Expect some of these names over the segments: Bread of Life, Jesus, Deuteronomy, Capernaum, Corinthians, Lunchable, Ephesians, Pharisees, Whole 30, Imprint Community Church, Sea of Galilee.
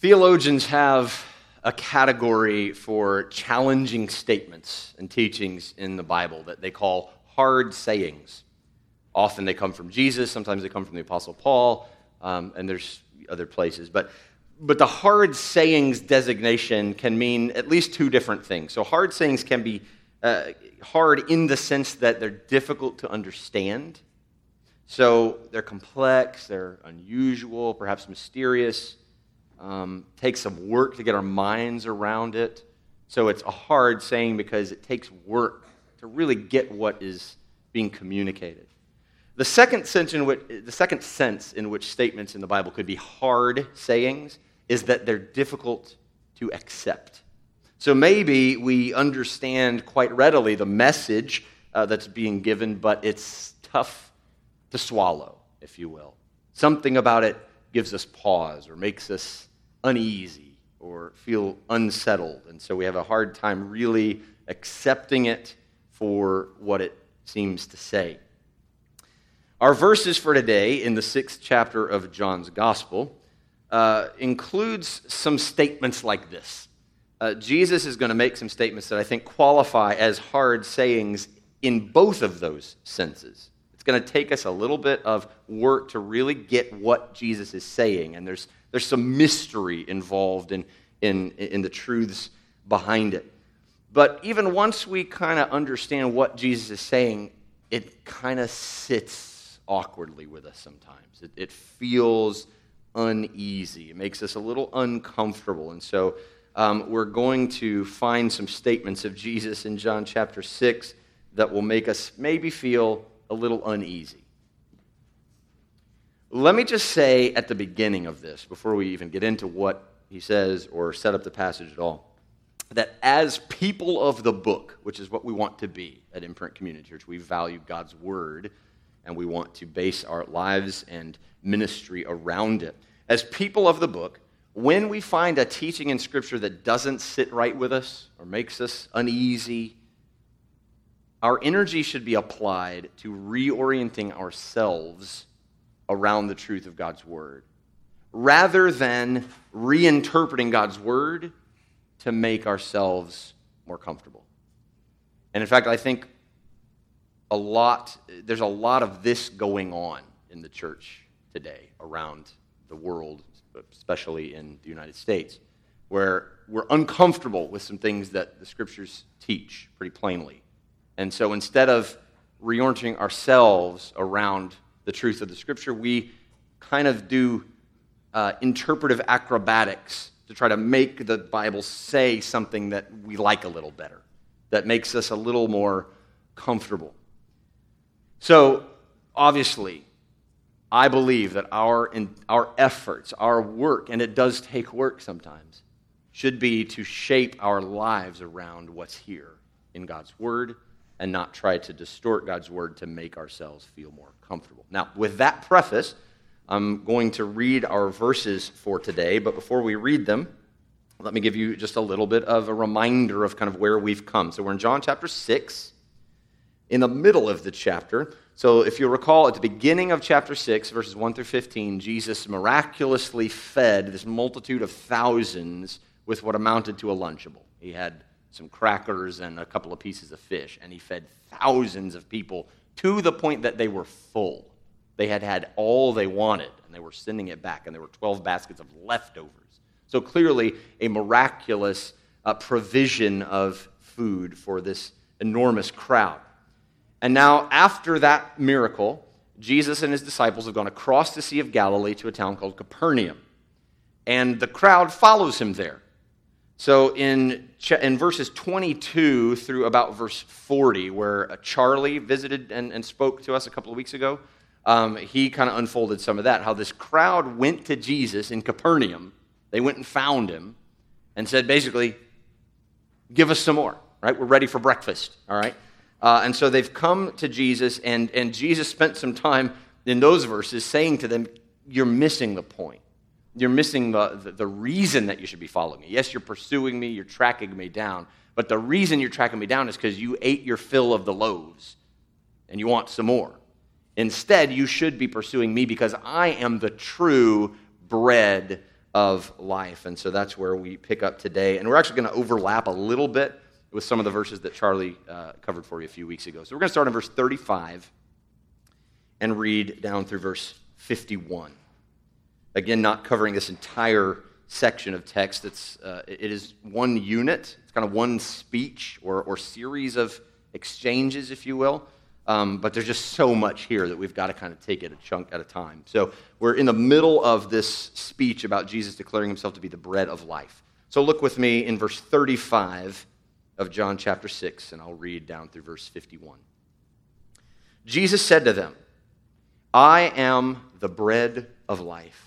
Theologians have a category for challenging statements and teachings in the Bible that they call hard sayings. Often they come from Jesus, sometimes they come from the Apostle Paul, and there's other places. But the hard sayings designation can mean at least two different things. So hard sayings can be hard in the sense that they're difficult to understand. So they're complex, they're unusual, perhaps mysterious. Takes some work to get our minds around it. So it's a hard saying because it takes work to really get what is being communicated. The second sense in which statements in the Bible could be hard sayings is that they're difficult to accept. So maybe we understand quite readily the message that's being given, but it's tough to swallow, if you will. Something about it gives us pause or makes us uneasy or feel unsettled. And so we have a hard time really accepting it for what it seems to say. Our verses for today in the 6th chapter of John's Gospel includes some statements like this. Jesus is going to make some statements that I think qualify as hard sayings in both of those senses. It's going to take us a little bit of work to really get what Jesus is saying, and there's some mystery involved in the truths behind it. But even once we kind of understand what Jesus is saying, it kind of sits awkwardly with us sometimes. It feels uneasy. It makes us a little uncomfortable. And so we're going to find some statements of Jesus in John chapter 6 that will make us maybe feel a little uneasy. Let me just say at the beginning of this, before we even get into what he says or set up the passage at all, that as people of the book, which is what we want to be at Imprint Community Church, we value God's word and we want to base our lives and ministry around it. As people of the book, when we find a teaching in Scripture that doesn't sit right with us or makes us uneasy, our energy should be applied to reorienting ourselves around the truth of God's word, rather than reinterpreting God's word to make ourselves more comfortable. And in fact, I think there's a lot of this going on in the church today around the world, especially in the United States, where we're uncomfortable with some things that the Scriptures teach pretty plainly. And so instead of reorienting ourselves around the truth of the Scripture, we kind of do interpretive acrobatics to try to make the Bible say something that we like a little better, that makes us a little more comfortable. So obviously, I believe that our efforts, our work, and it does take work sometimes, should be to shape our lives around what's here in God's word, and not try to distort God's word to make ourselves feel more comfortable. Now, with that preface, I'm going to read our verses for today, but before we read them, let me give you just a little bit of a reminder of kind of where we've come. So we're in John chapter 6, in the middle of the chapter. So if you'll recall, at the beginning of chapter 6, verses 1 through 15, Jesus miraculously fed this multitude of thousands with what amounted to a Lunchable. He had some crackers and a couple of pieces of fish, and he fed thousands of people to the point that they were full. They had all they wanted, and they were sending it back, and there were 12 baskets of leftovers. So clearly, a miraculous provision of food for this enormous crowd. And now, after that miracle, Jesus and his disciples have gone across the Sea of Galilee to a town called Capernaum, and the crowd follows him there. So in verses 22 through about verse 40, where Charlie visited and spoke to us a couple of weeks ago, he kind of unfolded some of that, how this crowd went to Jesus in Capernaum. They went and found him and said, basically, give us some more, right? We're ready for breakfast, all right? And so they've come to Jesus, and Jesus spent some time in those verses saying to them, you're missing the point. You're missing the reason that you should be following me. Yes, you're pursuing me, you're tracking me down, but the reason you're tracking me down is because you ate your fill of the loaves and you want some more. Instead, you should be pursuing me because I am the true bread of life. And so that's where we pick up today. And we're actually going to overlap a little bit with some of the verses that Charlie covered for you a few weeks ago. So we're going to start in verse 35 and read down through verse 51. Again, not covering this entire section of text. It is one unit. It's kind of one speech or series of exchanges, if you will. But there's just so much here that we've got to kind of take it a chunk at a time. So we're in the middle of this speech about Jesus declaring himself to be the bread of life. So look with me in verse 35 of John chapter 6, and I'll read down through verse 51. Jesus said to them, "I am the bread of life.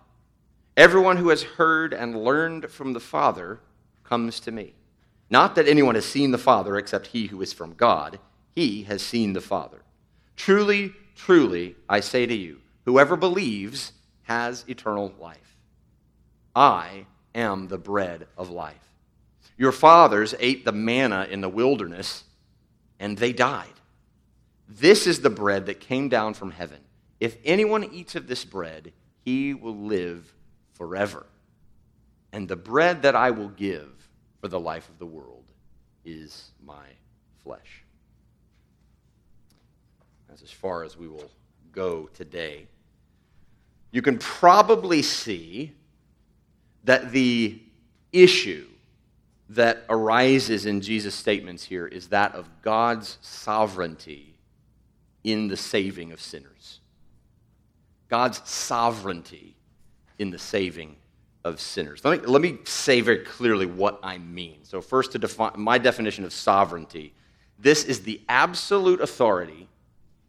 Everyone who has heard and learned from the Father comes to me. Not that anyone has seen the Father except he who is from God. He has seen the Father. Truly, truly, I say to you, whoever believes has eternal life. I am the bread of life. Your fathers ate the manna in the wilderness, and they died. This is the bread that came down from heaven. If anyone eats of this bread, he will live forever. And the bread that I will give for the life of the world is my flesh." That's as far as we will go today. You can probably see that the issue that arises in Jesus' statements here is that of God's sovereignty in the saving of sinners. God's sovereignty in the saving of sinners. Let me say very clearly what I mean. So first, to define my definition of sovereignty, this is the absolute authority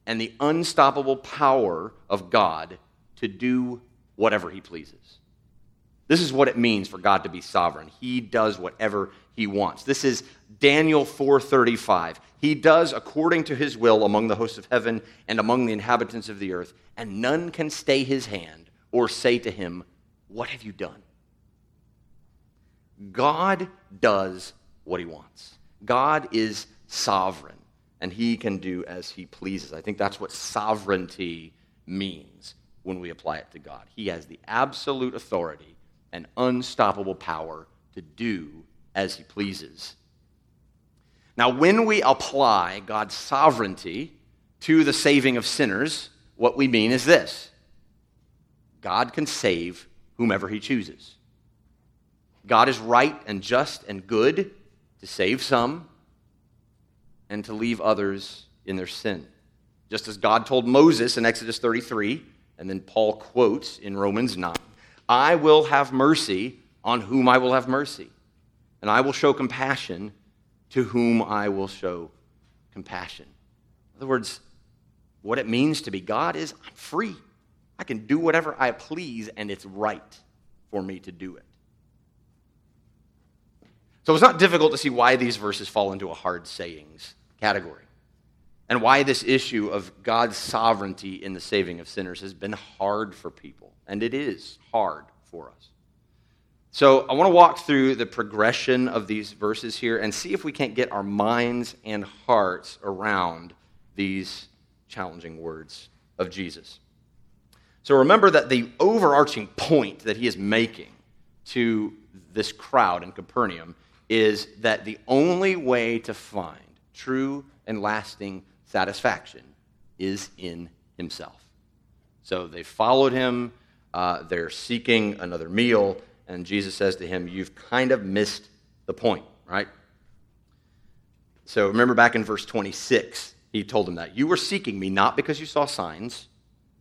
and the unstoppable power of God to do whatever he pleases. This is what it means for God to be sovereign. He does whatever he wants. This is Daniel 4:35. He does according to his will among the hosts of heaven and among the inhabitants of the earth, and none can stay his hand or say to him, "What have you done?" God does what he wants. God is sovereign, and he can do as he pleases. I think that's what sovereignty means when we apply it to God. He has the absolute authority and unstoppable power to do as he pleases. Now, when we apply God's sovereignty to the saving of sinners, what we mean is this: God can save whomever he chooses. God is right and just and good to save some and to leave others in their sin. Just as God told Moses in Exodus 33, and then Paul quotes in Romans 9, "I will have mercy on whom I will have mercy, and I will show compassion to whom I will show compassion." In other words, what it means to be God is, I'm free. I can do whatever I please, and it's right for me to do it. So it's not difficult to see why these verses fall into a hard sayings category, and why this issue of God's sovereignty in the saving of sinners has been hard for people, and it is hard for us. So I want to walk through the progression of these verses here and see if we can't get our minds and hearts around these challenging words of Jesus. So remember that the overarching point that he is making to this crowd in Capernaum is that the only way to find true and lasting satisfaction is in himself. So they followed him, they're seeking another meal, and Jesus says to him, you've kind of missed the point, right? So remember back in verse 26, he told him that. You were seeking me not because you saw signs.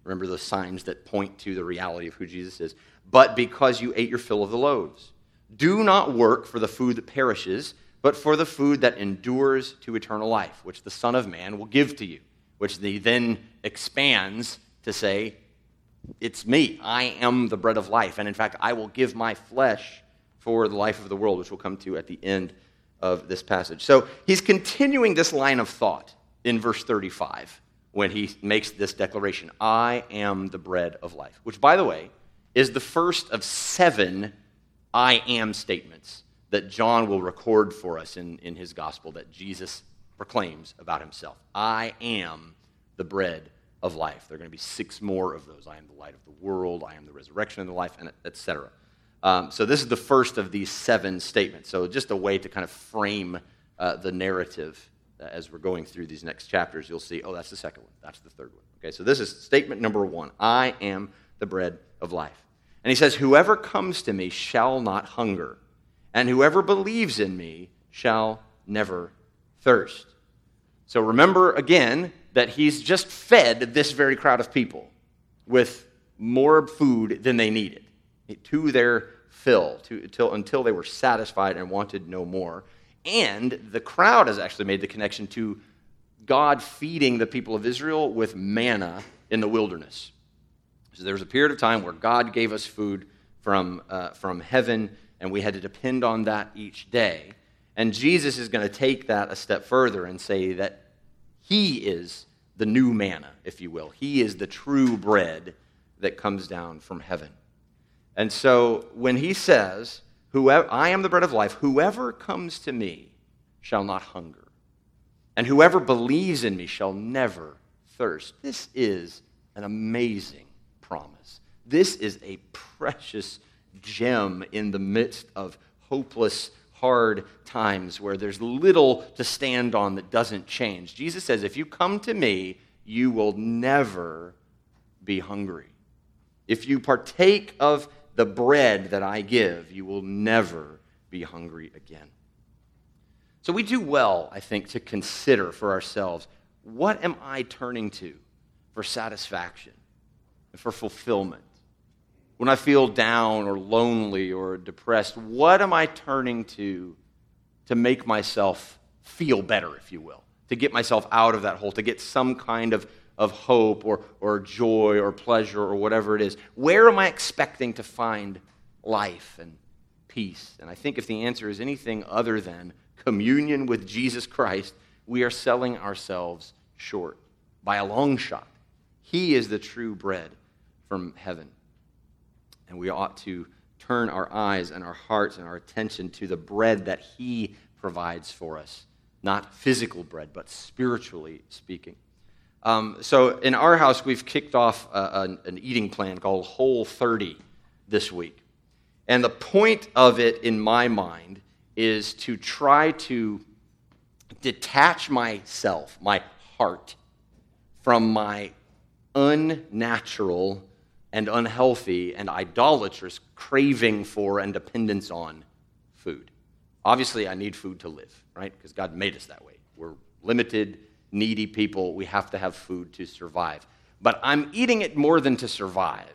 Remember those signs that point to the reality of who Jesus is. But because you ate your fill of the loaves. Do not work for the food that perishes, but for the food that endures to eternal life, which the Son of Man will give to you. Which he then expands to say, it's me. I am the bread of life. And in fact, I will give my flesh for the life of the world, which we'll come to at the end of this passage. So he's continuing this line of thought in verse 35 when he makes this declaration, I am the bread of life, which, by the way, is the first of 7 I am statements that John will record for us in his gospel that Jesus proclaims about himself. I am the bread of life. There are going to be 6 more of those. I am the light of the world. I am the resurrection and the life, and et cetera. So this is the first of these 7 statements. So just a way to kind of frame the narrative as we're going through these next chapters. You'll see, oh, that's the second one. That's the third one. Okay, so this is statement number 1. I am the bread of life. And he says, whoever comes to me shall not hunger, and whoever believes in me shall never thirst. So remember again that he's just fed this very crowd of people with more food than they needed to their fill, until they were satisfied and wanted no more. And the crowd has actually made the connection to God feeding the people of Israel with manna in the wilderness. So there was a period of time where God gave us food from heaven, and we had to depend on that each day. And Jesus is going to take that a step further and say that he is the new manna, if you will. He is the true bread that comes down from heaven. And so when he says, I am the bread of life, whoever comes to me shall not hunger, and whoever believes in me shall never thirst. This is an amazing promise. This is a precious gem in the midst of hopeless, hard times where there's little to stand on that doesn't change. Jesus says, if you come to me, you will never be hungry. If you partake of the bread that I give, you will never be hungry again. So we do well, I think, to consider for ourselves, what am I turning to for satisfaction and for fulfillment? When I feel down or lonely or depressed, what am I turning to make myself feel better, if you will, to get myself out of that hole, to get some kind of hope or joy or pleasure or whatever it is? Where am I expecting to find life and peace? And I think if the answer is anything other than communion with Jesus Christ, we are selling ourselves short by a long shot. He is the true bread from heaven. And we ought to turn our eyes and our hearts and our attention to the bread that he provides for us. Not physical bread, but spiritually speaking. So in our house, we've kicked off an eating plan called Whole 30 this week. And the point of it, in my mind, is to try to detach myself, my heart, from my unnatural and unhealthy and idolatrous craving for and dependence on food. Obviously, I need food to live, right? Because God made us that way. We're limited, needy people. We have to have food to survive. But I'm eating it more than to survive.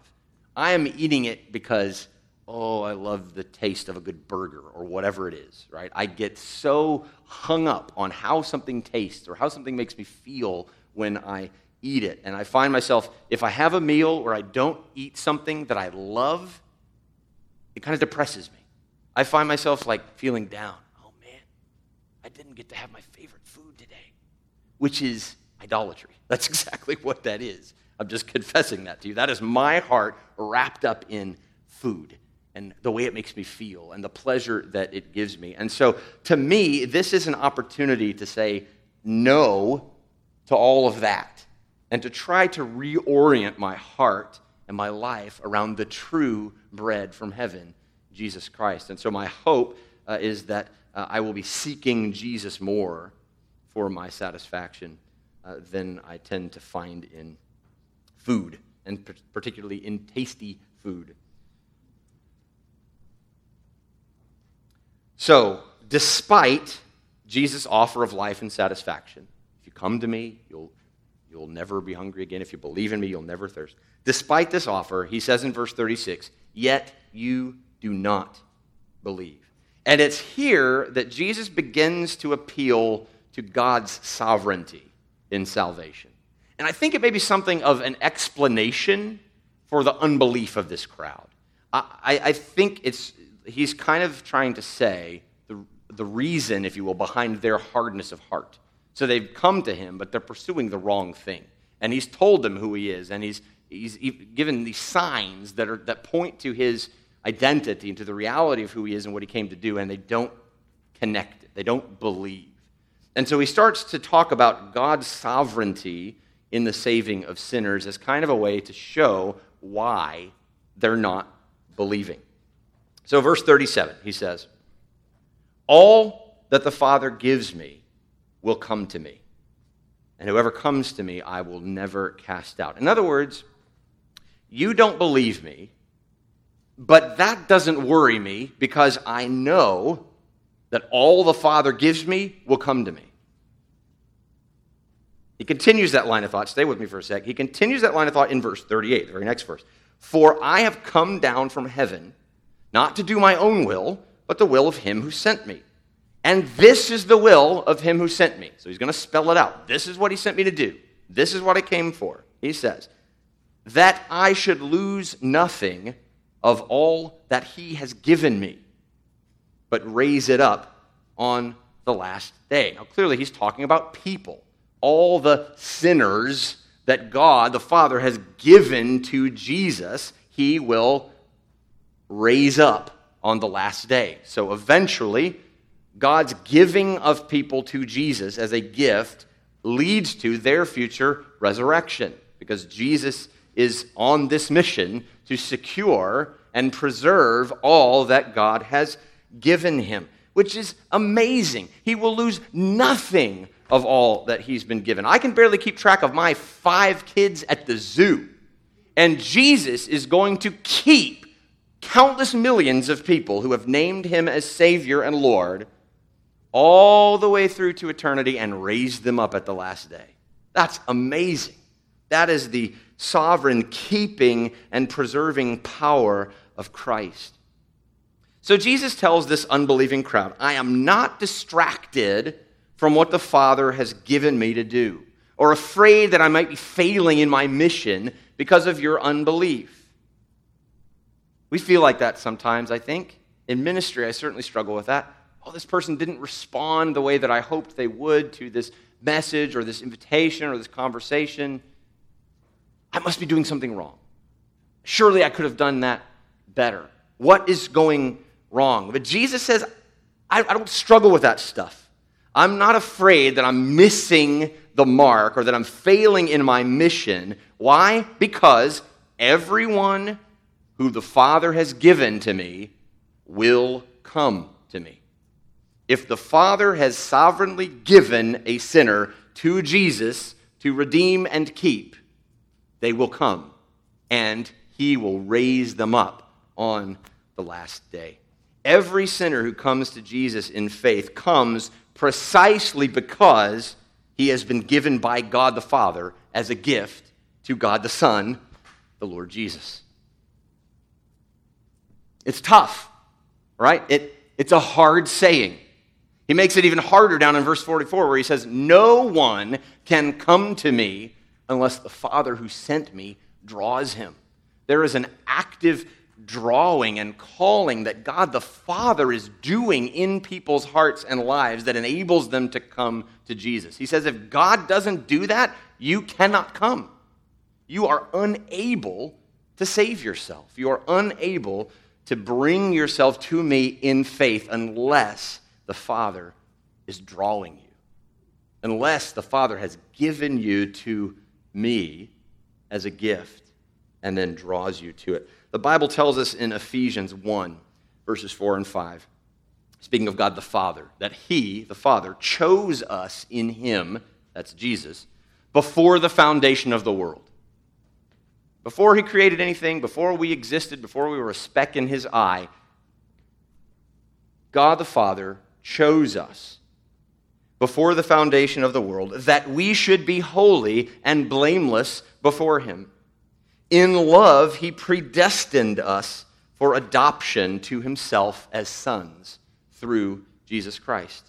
I am eating it because, I love the taste of a good burger or whatever it is, right? I get so hung up on how something tastes or how something makes me feel when I eat it. And I find myself, if I have a meal where I don't eat something that I love, it kind of depresses me. I find myself feeling down. Oh man, I didn't get to have my favorite food today, which is idolatry. That's exactly what that is. I'm just confessing that to you. That is my heart wrapped up in food and the way it makes me feel and the pleasure that it gives me. And so to me, this is an opportunity to say no to all of that and to try to reorient my heart and my life around the true bread from heaven, Jesus Christ. And so my hope is that I will be seeking Jesus more for my satisfaction than I tend to find in food, and particularly in tasty food. So, despite Jesus' offer of life and satisfaction, if you come to me, you'll never be hungry again. If you believe in me, you'll never thirst. Despite this offer, he says in verse 36, yet you do not believe. And it's here that Jesus begins to appeal to God's sovereignty in salvation. And I think it may be something of an explanation for the unbelief of this crowd. I think he's kind of trying to say the reason, if you will, behind their hardness of heart. So they've come to him, but they're pursuing the wrong thing. And he's told them who he is, and he's given these signs that point to his identity and to the reality of who he is and what he came to do, and they don't connect it. They don't believe. And so he starts to talk about God's sovereignty in the saving of sinners as kind of a way to show why they're not believing. So verse 37, he says, all that the Father gives me will come to me, and whoever comes to me I will never cast out. In other words, you don't believe me, but that doesn't worry me because I know that all the Father gives me will come to me. He continues that line of thought. Stay with me for a sec. He continues that line of thought in verse 38, the very next verse. For I have come down from heaven, not to do my own will, but the will of him who sent me. And this is the will of him who sent me. So he's going to spell it out. This is what he sent me to do. This is what I came for. He says, that I should lose nothing of all that he has given me, but raise it up on the last day. Now clearly he's talking about people. All the sinners that God the Father has given to Jesus, he will raise up on the last day. So eventually, God's giving of people to Jesus as a gift leads to their future resurrection, because Jesus is on this mission to secure and preserve all that God has given him, which is amazing. He will lose nothing of all that he's been given. I can barely keep track of my 5 kids at the zoo. And Jesus is going to keep countless millions of people who have named him as Savior and Lord all the way through to eternity and raise them up at the last day. That's amazing. That is the sovereign keeping and preserving power of Christ. So Jesus tells this unbelieving crowd, I am not distracted from what the Father has given me to do, or afraid that I might be failing in my mission because of your unbelief. We feel like that sometimes, I think. In ministry, I certainly struggle with that. Oh, this person didn't respond the way that I hoped they would to this message or this invitation or this conversation. I must be doing something wrong. Surely I could have done that better. What is going wrong? But Jesus says, I don't struggle with that stuff. I'm not afraid that I'm missing the mark or that I'm failing in my mission. Why? Because everyone who the Father has given to me will come to me. If the Father has sovereignly given a sinner to Jesus to redeem and keep, they will come, and he will raise them up on the last day. Every sinner who comes to Jesus in faith comes precisely because he has been given by God the Father as a gift to God the Son, the Lord Jesus. It's tough, right? It's a hard saying. He makes it even harder down in verse 44 where he says, no one can come to me unless the Father who sent me draws him. There is an active drawing and calling that God the Father is doing in people's hearts and lives that enables them to come to Jesus. He says, if God doesn't do that, you cannot come. You are unable to save yourself. You are unable to bring yourself to me in faith unless the Father is drawing you, unless the Father has given you to me as a gift and then draws you to it. The Bible tells us in Ephesians 1, verses 4 and 5, speaking of God the Father, that he, the Father, chose us in him, that's Jesus, before the foundation of the world. Before he created anything, before we existed, before we were a speck in his eye, God the Father chose us before the foundation of the world that we should be holy and blameless before him. In love, he predestined us for adoption to himself as sons through Jesus Christ,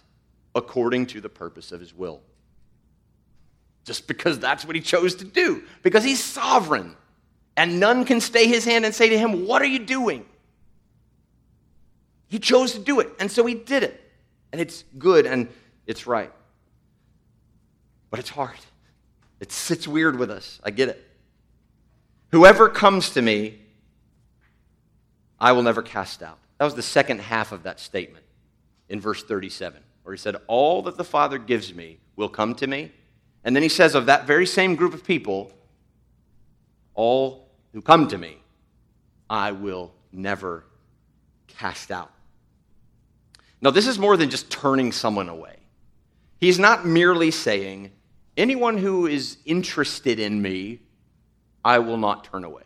according to the purpose of his will. Just because that's what he chose to do, because he's sovereign. And none can stay his hand and say to him, what are you doing? He chose to do it, and so he did it. And it's good, and it's right. But it's hard. It sits weird with us. I get it. Whoever comes to me, I will never cast out. That was the second half of that statement in verse 37, where he said, all that the Father gives me will come to me. And then he says of that very same group of people, all who come to me, I will never cast out. Now, this is more than just turning someone away. He's not merely saying, anyone who is interested in me, I will not turn away.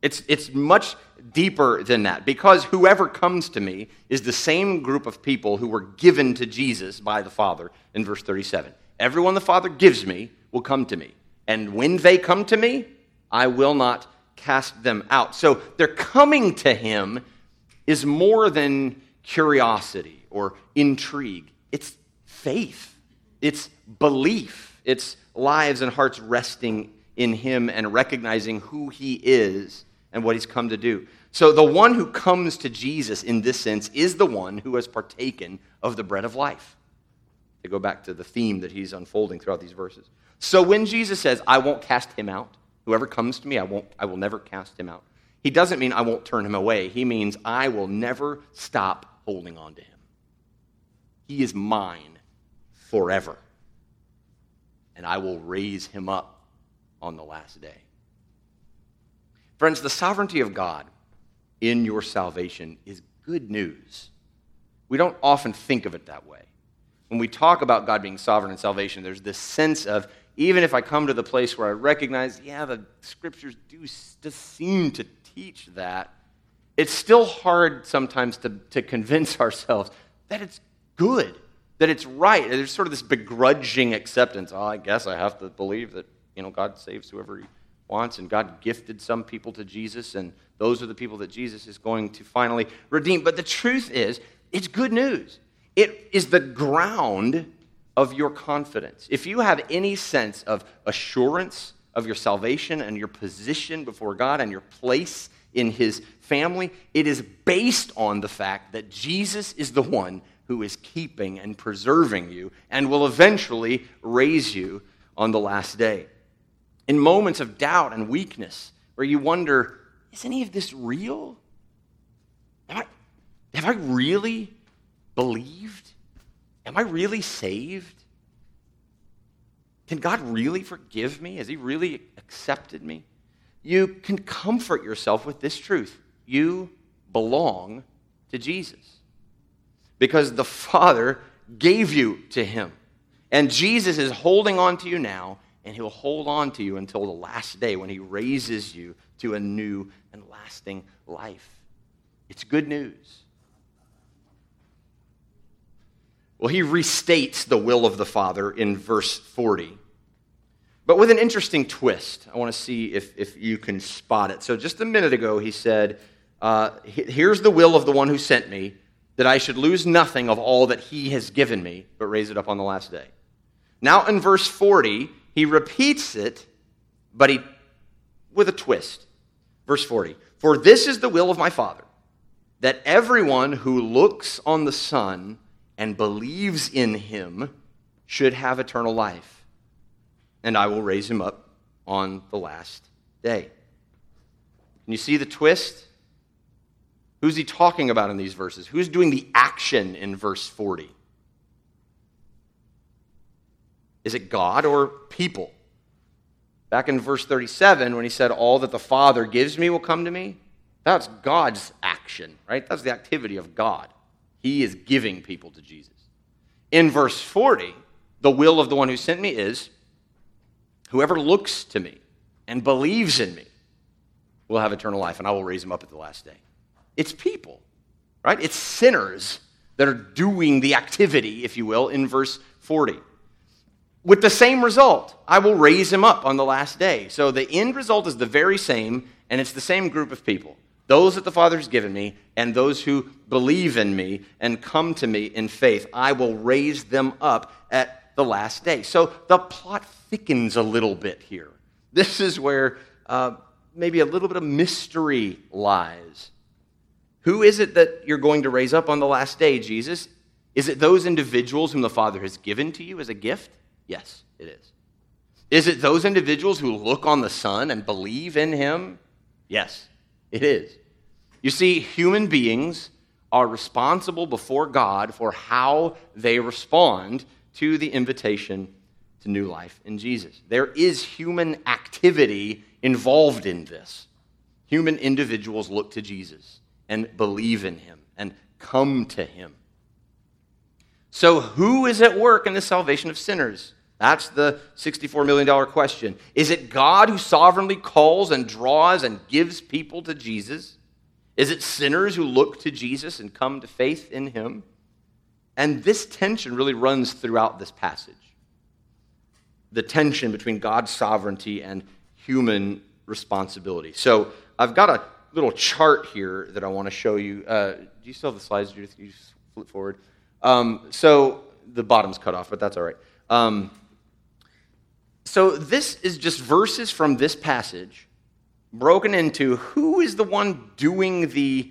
It's much deeper than that, because whoever comes to me is the same group of people who were given to Jesus by the Father in verse 37. Everyone the Father gives me will come to me, and when they come to me, I will not cast them out. So their coming to him is more than curiosity or intrigue. It's faith. It's belief. It's lives and hearts resting in him and recognizing who he is and what he's come to do. So the one who comes to Jesus in this sense is the one who has partaken of the bread of life. To go back to the theme that he's unfolding throughout these verses. So when Jesus says, I won't cast him out, whoever comes to me, I will never cast him out. He doesn't mean I won't turn him away. He means I will never stop holding on to him. He is mine forever. And I will raise him up on the last day. Friends, the sovereignty of God in your salvation is good news. We don't often think of it that way. When we talk about God being sovereign in salvation, there's this sense of, even if I come to the place where I recognize, the scriptures do seem to teach that, it's still hard sometimes to convince ourselves that it's good, that it's right. There's sort of this begrudging acceptance. Oh, I guess I have to believe that God saves whoever he wants, and God gifted some people to Jesus, and those are the people that Jesus is going to finally redeem. But the truth is, it's good news. It is the ground of your confidence. If you have any sense of assurance of your salvation and your position before God and your place in his family, it is based on the fact that Jesus is the one who is keeping and preserving you and will eventually raise you on the last day. In moments of doubt and weakness where you wonder, is any of this real? Have I really believed? Am I really saved? Can God really forgive me? Has he really accepted me? You can comfort yourself with this truth. You belong to Jesus because the Father gave you to him. And Jesus is holding on to you now, and he'll hold on to you until the last day when he raises you to a new and lasting life. It's good news. Well, he restates the will of the Father in verse 40, but with an interesting twist. I want to see if you can spot it. So just a minute ago, he said, here's the will of the one who sent me, that I should lose nothing of all that he has given me, but raise it up on the last day. Now in verse 40, he repeats it, but with a twist. Verse 40, for this is the will of my Father, that everyone who looks on the Son and believes in him should have eternal life, and I will raise him up on the last day. Can you see the twist? Who's he talking about in these verses? Who's doing the action in verse 40? Is it God or people? Back in verse 37, when he said, all that the Father gives me will come to me, that's God's action, right? That's the activity of God. He is giving people to Jesus. In verse 40, the will of the one who sent me is, whoever looks to me and believes in me will have eternal life, and I will raise him up at the last day. It's people, right? It's sinners that are doing the activity, if you will, in verse 40. With the same result, I will raise him up on the last day. So the end result is the very same, and it's the same group of people. Those that the Father has given me, and those who believe in me and come to me in faith, I will raise them up at the last day. So the plot thickens a little bit here. This is where maybe a little bit of mystery lies. Who is it that you're going to raise up on the last day, Jesus? Is it those individuals whom the Father has given to you as a gift? Yes, it is. Is it those individuals who look on the Son and believe in him? Yes, it is. You see, human beings are responsible before God for how they respond to the invitation to new life in Jesus. There is human activity involved in this. Human individuals look to Jesus and believe in him and come to him. So who is at work in the salvation of sinners? That's the $64 million question. Is it God who sovereignly calls and draws and gives people to Jesus? Is it sinners who look to Jesus and come to faith in him? And this tension really runs throughout this passage. The tension between God's sovereignty and human responsibility. So I've got a little chart here that I want to show you. Do you still have the slides, Judith? Can you just flip forward? So the bottom's cut off, but that's all right. So this is just verses from this passage broken into who is the one doing the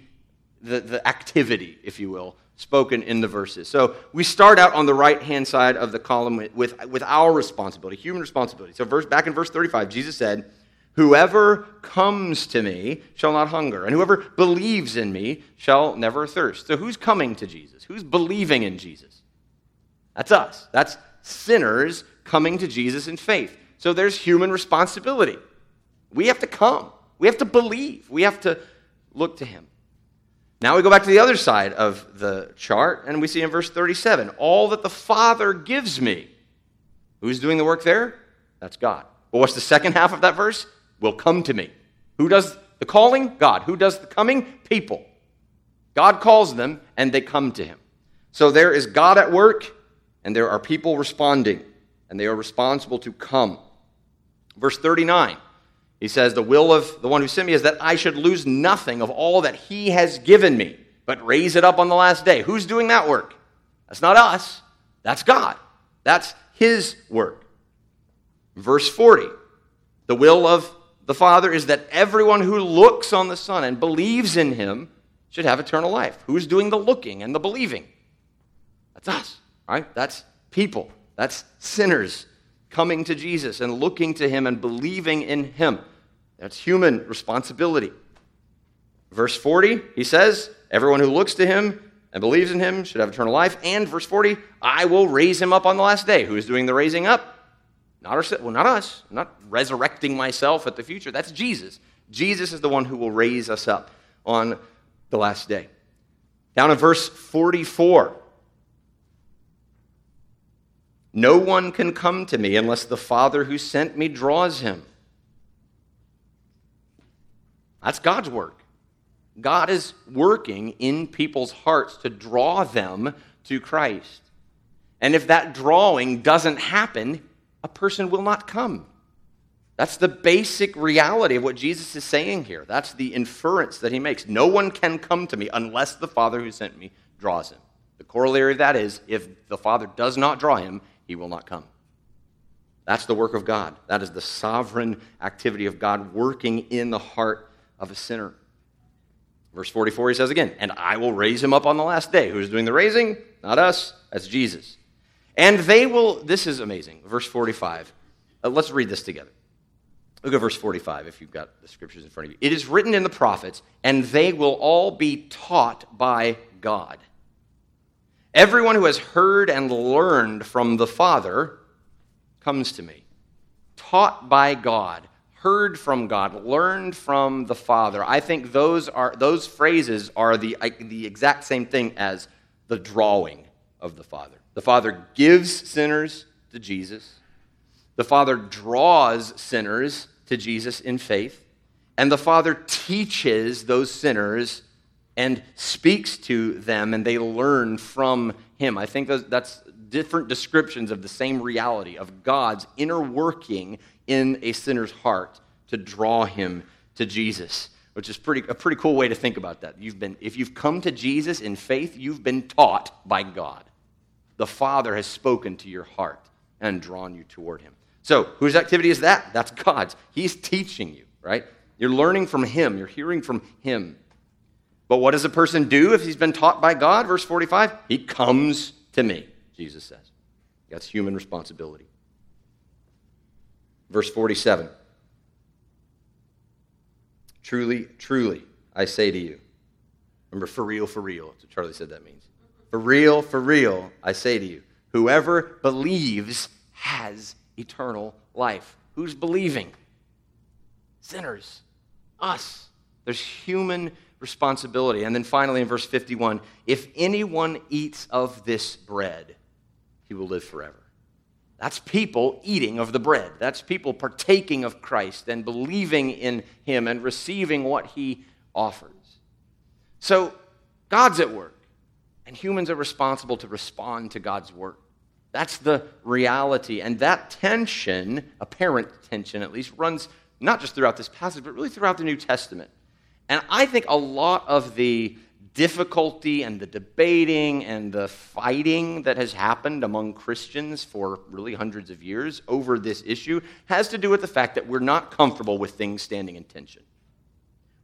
activity, if you will, spoken in the verses. So we start out on the right-hand side of the column with our responsibility, human responsibility. So back in verse 35, Jesus said, whoever comes to me shall not hunger, and whoever believes in me shall never thirst. So who's coming to Jesus? Who's believing in Jesus? That's us. That's sinners coming to Jesus in faith. So there's human responsibility. We have to come. We have to believe. We have to look to him. Now we go back to the other side of the chart, and we see in verse 37, all that the Father gives me. Who's doing the work there? That's God. But what's the second half of that verse? Will come to me. Who does the calling? God. Who does the coming? People. God calls them, and they come to him. So there is God at work, and there are people responding, and they are responsible to come. Verse 39, he says, the will of the one who sent me is that I should lose nothing of all that he has given me, but raise it up on the last day. Who's doing that work? That's not us. That's God. That's his work. Verse 40, the will of the Father is that everyone who looks on the Son and believes in him should have eternal life. Who's doing the looking and the believing? That's us, right? That's people. That's sinners coming to Jesus and looking to him and believing in him. That's human responsibility. Verse 40, he says, everyone who looks to him and believes in him should have eternal life. And verse 40, I will raise him up on the last day. Who's doing the raising up? Not us. I'm not resurrecting myself at the future. That's Jesus. Jesus is the one who will raise us up on the last day. Down in verse 44. No one can come to me unless the Father who sent me draws him. That's God's work. God is working in people's hearts to draw them to Christ. And if that drawing doesn't happen, a person will not come. That's the basic reality of what Jesus is saying here. That's the inference that he makes. No one can come to me unless the Father who sent me draws him. The corollary of that is, if the Father does not draw him, he will not come. That's the work of God. That is the sovereign activity of God working in the heart of a sinner. Verse 44, he says again, and I will raise him up on the last day. Who's doing the raising? Not us. That's Jesus. And they will, this is amazing, verse 45. Let's read this together. Look at verse 45 if you've got the scriptures in front of you. It is written in the prophets, and they will all be taught by God. Everyone who has heard and learned from the Father comes to me. Taught by God, heard from God, learned from the Father. I think those phrases are the exact same thing as the drawing of the Father. The Father gives sinners to Jesus. The Father draws sinners to Jesus in faith, and the Father teaches those sinners and speaks to them, and they learn from him. I think that's different descriptions of the same reality of God's inner working in a sinner's heart to draw him to Jesus, which is a pretty cool way to think about that. If you've come to Jesus in faith, you've been taught by God. The Father has spoken to your heart and drawn you toward him. So whose activity is that? That's God's. He's teaching you, right? You're learning from him. You're hearing from him. But what does a person do if he's been taught by God? Verse 45, he comes to me, Jesus says. That's human responsibility. Verse 47, truly, truly, I say to you. Remember, for real, that's what Charlie said that means. For real, I say to you. Whoever believes has eternal life. Who's believing? Sinners. Us. There's human responsibility. And then finally in verse 51, if anyone eats of this bread, he will live forever. That's people eating of the bread. That's people partaking of Christ and believing in him and receiving what he offers. So God's at work. And humans are responsible to respond to God's word. That's the reality. And that tension, apparent tension at least, runs not just throughout this passage, but really throughout the New Testament. And I think a lot of the difficulty and the debating and the fighting that has happened among Christians for really hundreds of years over this issue has to do with the fact that we're not comfortable with things standing in tension.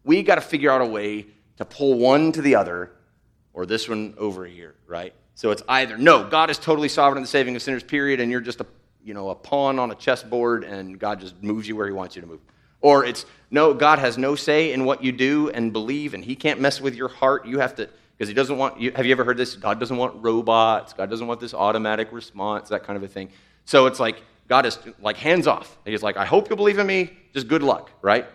We got to figure out a way to pull one to the other or this one over here, right? So it's either, no, God is totally sovereign in the saving of sinners, period, and you're just a pawn on a chessboard and God just moves you where he wants you to move. Or it's, no, God has no say in what you do and believe, and he can't mess with your heart. You have to, because he doesn't want, have you ever heard this? God doesn't want robots. God doesn't want this automatic response, that kind of a thing. So it's like, God is like hands off. He's like, I hope you'll believe in me, just good luck, right?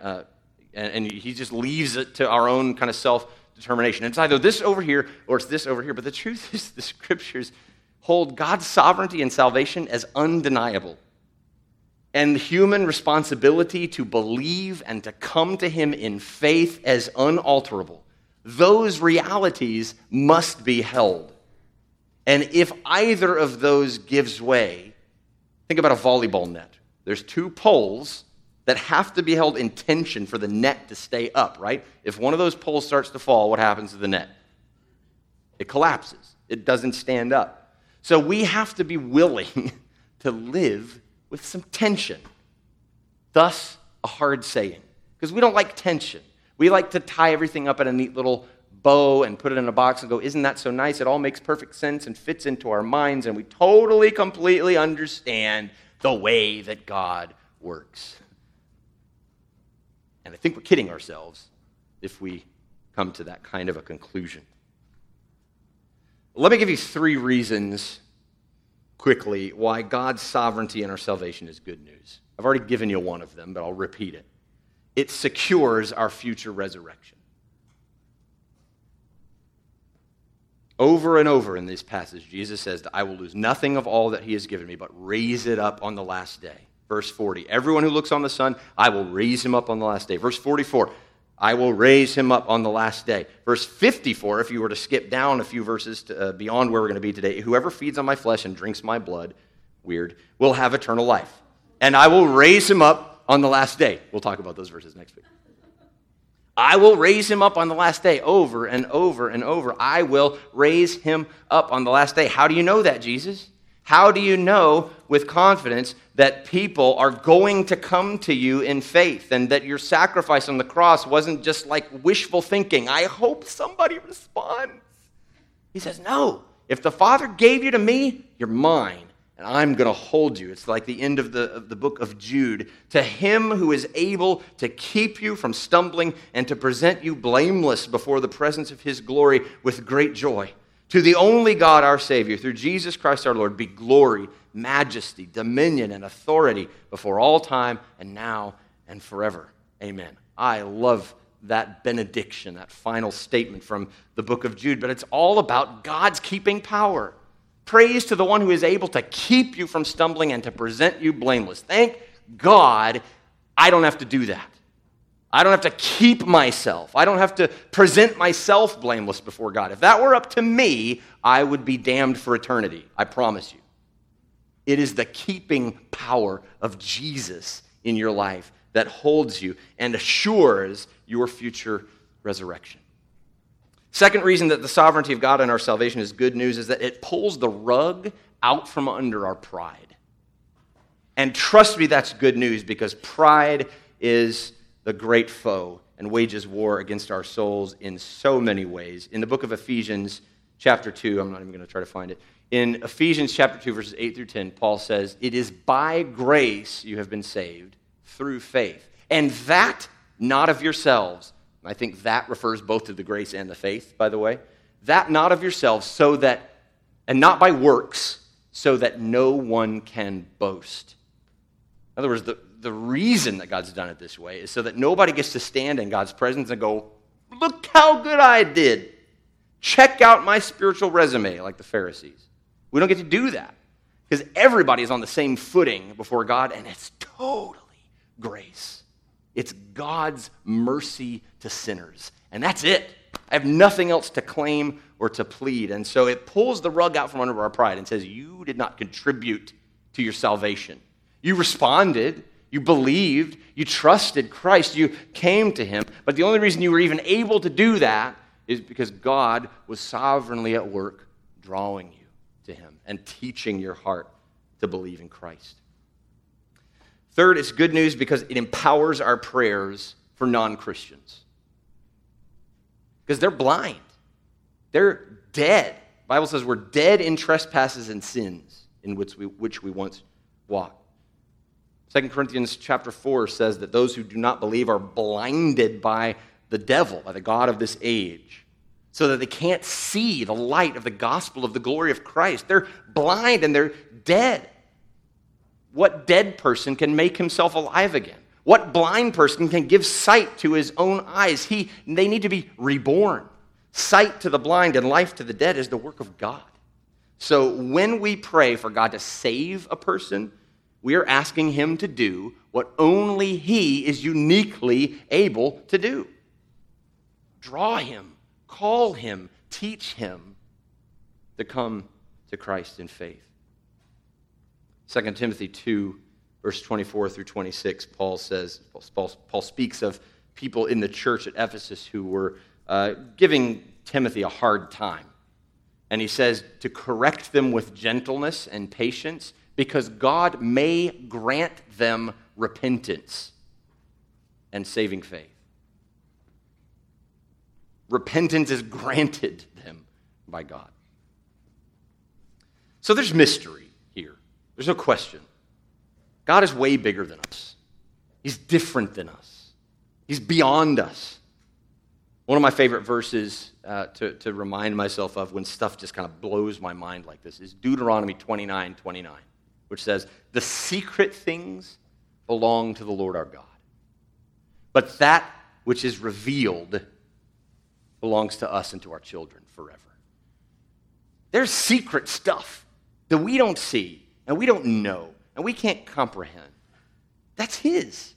And he just leaves it to our own kind of self-determination. It's either this over here or it's this over here. But the truth is the scriptures hold God's sovereignty and salvation as undeniable. And human responsibility to believe and to come to him in faith as unalterable. Those realities must be held. And if either of those gives way, think about a volleyball net. There's two poles that have to be held in tension for the net to stay up, right? If one of those poles starts to fall, what happens to the net? It collapses. It doesn't stand up. So we have to be willing to live with some tension. Thus, a hard saying. Because we don't like tension. We like to tie everything up in a neat little bow and put it in a box and go, isn't that so nice? It all makes perfect sense and fits into our minds, and we totally, completely understand the way that God works. And I think we're kidding ourselves if we come to that kind of a conclusion. Let me give you three reasons quickly why God's sovereignty in our salvation is good news. I've already given you one of them, but I'll repeat it. It secures our future resurrection. Over and over in this passage, Jesus says that I will lose nothing of all that he has given me, but raise it up on the last day. Verse 40, everyone who looks on the Son, I will raise him up on the last day. Verse 44, I will raise him up on the last day. Verse 54, if you were to skip down a few verses to, beyond where we're going to be today, whoever feeds on my flesh and drinks my blood, weird, will have eternal life. And I will raise him up on the last day. We'll talk about those verses next week. I will raise him up on the last day, over and over and over. I will raise him up on the last day. How do you know that, Jesus? How do you know with confidence that people are going to come to you in faith and that your sacrifice on the cross wasn't just like wishful thinking? I hope somebody responds. He says, no, if the Father gave you to me, you're mine, and I'm going to hold you. It's like the end of the book of Jude. To him who is able to keep you from stumbling and to present you blameless before the presence of his glory with great joy. To the only God, our Savior, through Jesus Christ our Lord, be glory, majesty, dominion, and authority before all time and now and forever. Amen. I love that benediction, that final statement from the book of Jude, but it's all about God's keeping power. Praise to the one who is able to keep you from stumbling and to present you blameless. Thank God I don't have to do that. I don't have to keep myself. I don't have to present myself blameless before God. If that were up to me, I would be damned for eternity. I promise you. It is the keeping power of Jesus in your life that holds you and assures your future resurrection. Second reason that the sovereignty of God and our salvation is good news is that it pulls the rug out from under our pride. And trust me, that's good news, because pride is the great foe and wages war against our souls in so many ways. In the book of Ephesians chapter 2, I'm not even going to try to find it. In Ephesians chapter 2, verses 8 through 10, Paul says, "It is by grace you have been saved through faith, and that not of yourselves." I think that refers both to the grace and the faith, by the way. "That not of yourselves, so that, and not by works, so that no one can boast." In other words, the reason that God's done it this way is so that nobody gets to stand in God's presence and go, "Look how good I did. Check out my spiritual resume," like the Pharisees. We don't get to do that, because everybody is on the same footing before God, and it's totally grace. It's God's mercy to sinners. And that's it. I have nothing else to claim or to plead. And so it pulls the rug out from under our pride and says, you did not contribute to your salvation. You responded. You believed. You trusted Christ. You came to him. But the only reason you were even able to do that is because God was sovereignly at work drawing you to him and teaching your heart to believe in Christ. Third, it's good news because it empowers our prayers for non-Christians. Because they're blind. They're dead. The Bible says we're dead in trespasses and sins in which we once walked. 2 Corinthians chapter 4 says that those who do not believe are blinded by the devil, by the god of this age, so that they can't see the light of the gospel of the glory of Christ. They're blind and they're dead. What dead person can make himself alive again? What blind person can give sight to his own eyes? They need to be reborn. Sight to the blind and life to the dead is the work of God. So when we pray for God to save a person, we are asking him to do what only he is uniquely able to do. Draw him, call him, teach him to come to Christ in faith. 2 Timothy 2, verse 24 through 26, Paul says, Paul speaks of people in the church at Ephesus who were giving Timothy a hard time. And he says to correct them with gentleness and patience, because God may grant them repentance and saving faith. Repentance is granted them by God. So there's mystery. There's no question. God is way bigger than us. He's different than us. He's beyond us. One of my favorite verses to remind myself of when stuff just kind of blows my mind like this is Deuteronomy 29:29, which says, "The secret things belong to the Lord our God, but that which is revealed belongs to us and to our children forever." There's secret stuff that we don't see, and we don't know, and we can't comprehend. That's his.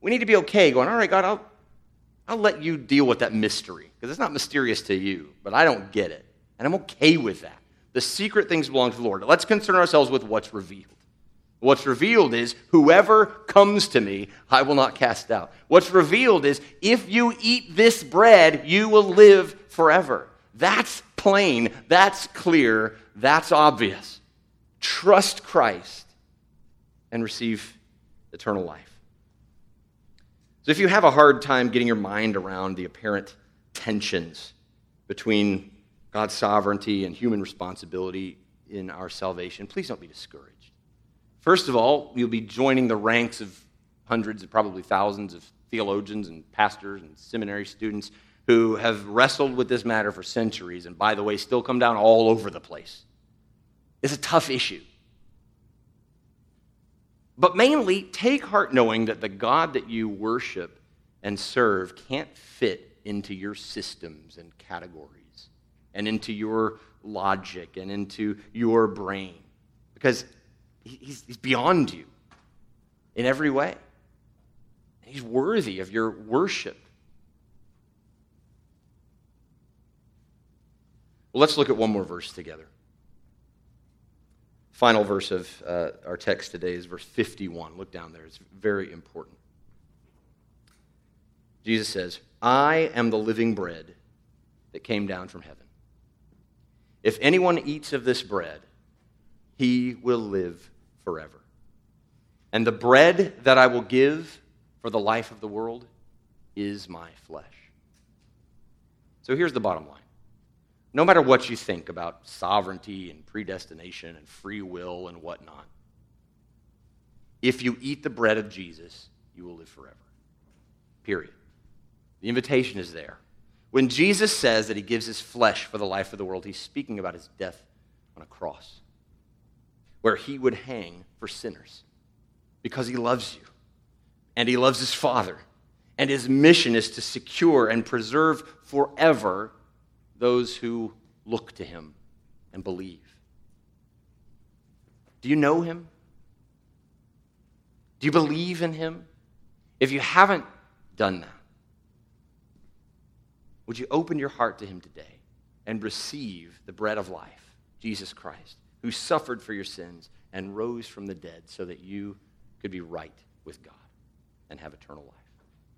We need to be okay going, all right, God, I'll let you deal with that mystery, because it's not mysterious to you, but I don't get it, and I'm okay with that. The secret things belong to the Lord. Let's concern ourselves with what's revealed. What's revealed is, whoever comes to me, I will not cast out. What's revealed is, if you eat this bread, you will live forever. That's plain. That's clear. That's obvious. Trust Christ and receive eternal life. So if you have a hard time getting your mind around the apparent tensions between God's sovereignty and human responsibility, in our salvation, please don't be discouraged. First of all, you'll be joining the ranks of hundreds and probably thousands of theologians and pastors and seminary students who have wrestled with this matter for centuries and, by the way, still come down all over the place. It's a tough issue. But mainly, take heart knowing that the God that you worship and serve can't fit into your systems and categories and into your logic and into your brain, because he's beyond you in every way. He's worthy of your worship. Well, let's look at one more verse together. Final verse of our text today is verse 51. Look down there. It's very important. Jesus says, "I am the living bread that came down from heaven. If anyone eats of this bread, he will live forever. And the bread that I will give for the life of the world is my flesh." So here's the bottom line. No matter what you think about sovereignty and predestination and free will and whatnot, if you eat the bread of Jesus, you will live forever. Period. The invitation is there. When Jesus says that he gives his flesh for the life of the world, he's speaking about his death on a cross, where he would hang for sinners, because he loves you, and he loves his Father, and his mission is to secure and preserve forever those who look to him and believe. Do you know him? Do you believe in him? If you haven't done that, would you open your heart to him today and receive the bread of life, Jesus Christ, who suffered for your sins and rose from the dead so that you could be right with God and have eternal life?